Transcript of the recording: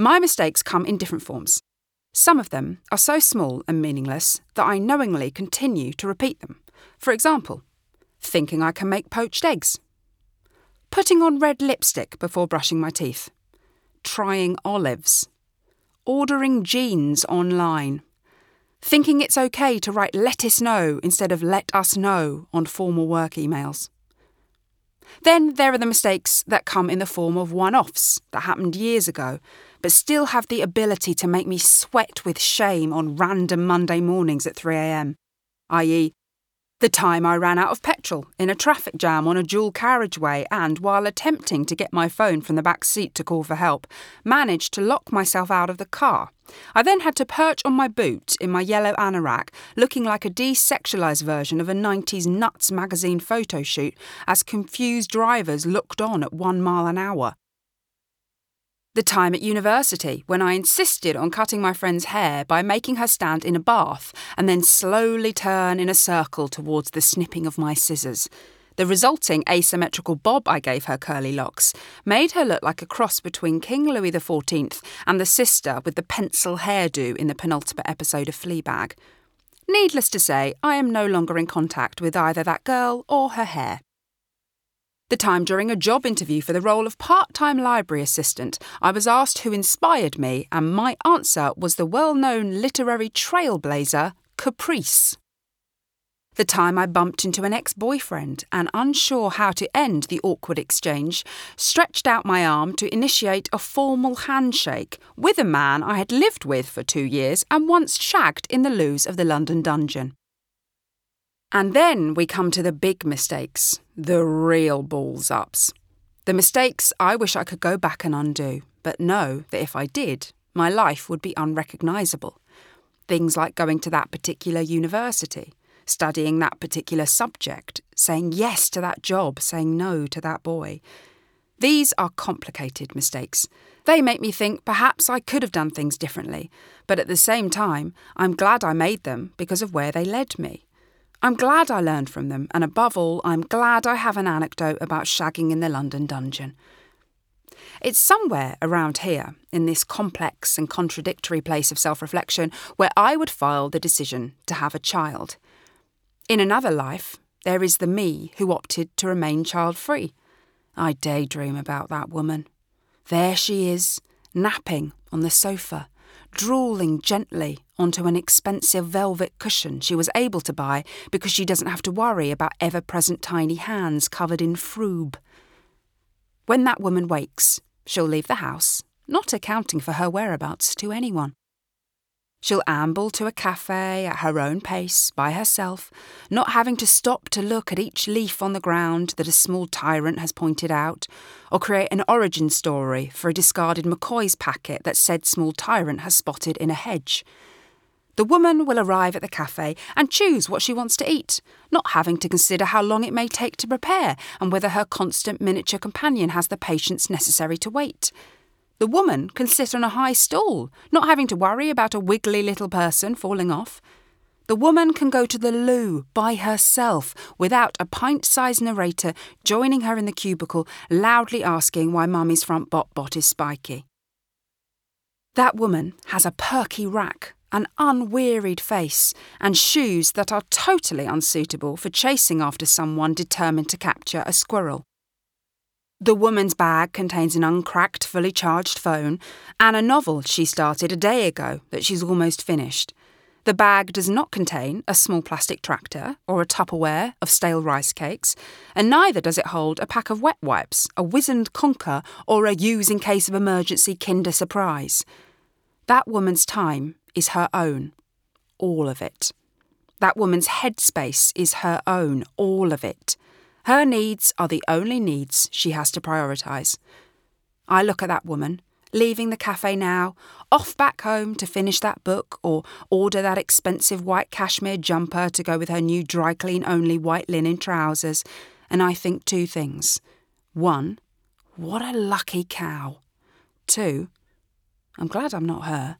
My mistakes come in different forms. Some of them are so small and meaningless that I knowingly continue to repeat them. For example, thinking I can make poached eggs, putting on red lipstick before brushing my teeth, trying olives, ordering jeans online, thinking it's okay to write "let us know" instead of "let us know" on formal work emails. Then there are the mistakes that come in the form of one-offs that happened years ago, but still have the ability to make me sweat with shame on random Monday mornings at 3 a.m, i.e., the time I ran out of petrol in a traffic jam on a dual carriageway and, while attempting to get my phone from the back seat to call for help, managed to lock myself out of the car. I then had to perch on my boot in my yellow anorak, looking like a desexualised version of a 90s Nuts magazine photo shoot as confused drivers looked on at 1 mile an hour. The time at university when I insisted on cutting my friend's hair by making her stand in a bath and then slowly turn in a circle towards the snipping of my scissors. The resulting asymmetrical bob I gave her curly locks made her look like a cross between King Louis XIV and the sister with the pencil hairdo in the penultimate episode of Fleabag. Needless to say, I am no longer in contact with either that girl or her hair. The time during a job interview for the role of part-time library assistant, I was asked who inspired me, and my answer was the well-known literary trailblazer, Caprice. The time I bumped into an ex-boyfriend and, unsure how to end the awkward exchange, stretched out my arm to initiate a formal handshake with a man I had lived with for 2 years and once shagged in the loos of the London Dungeon. And then we come to the big mistakes, the real balls-ups. The mistakes I wish I could go back and undo, but know that if I did, my life would be unrecognisable. Things like going to that particular university, studying that particular subject, saying yes to that job, saying no to that boy. These are complicated mistakes. They make me think perhaps I could have done things differently, but at the same time, I'm glad I made them because of where they led me. I'm glad I learned from them, and above all, I'm glad I have an anecdote about shagging in the London Dungeon. It's somewhere around here, in this complex and contradictory place of self-reflection, where I would file the decision to have a child. In another life, there is the me who opted to remain child-free. I daydream about that woman. There she is, napping on the sofa, drooling gently onto an expensive velvet cushion she was able to buy because she doesn't have to worry about ever-present tiny hands covered in froob. When that woman wakes, she'll leave the house, not accounting for her whereabouts to anyone. She'll amble to a cafe at her own pace, by herself, not having to stop to look at each leaf on the ground that a small tyrant has pointed out, or create an origin story for a discarded McCoy's packet that said small tyrant has spotted in a hedge. The woman will arrive at the cafe and choose what she wants to eat, not having to consider how long it may take to prepare and whether her constant miniature companion has the patience necessary to wait. The woman can sit on a high stool, not having to worry about a wiggly little person falling off. The woman can go to the loo by herself without a pint-sized narrator joining her in the cubicle, loudly asking why Mummy's front bot is spiky. That woman has a perky rack, an unwearied face, and shoes that are totally unsuitable for chasing after someone determined to capture a squirrel. The woman's bag contains an uncracked, fully charged phone and a novel she started a day ago that she's almost finished. The bag does not contain a small plastic tractor or a Tupperware of stale rice cakes, and neither does it hold a pack of wet wipes, a wizened conker, or a use-in-case-of-emergency Kinder Surprise. That woman's time is her own. All of it. That woman's headspace is her own. All of it. Her needs are the only needs she has to prioritise. I look at that woman, leaving the cafe now, off back home to finish that book or order that expensive white cashmere jumper to go with her new dry clean only white linen trousers, and I think two things. One, what a lucky cow. Two, I'm glad I'm not her.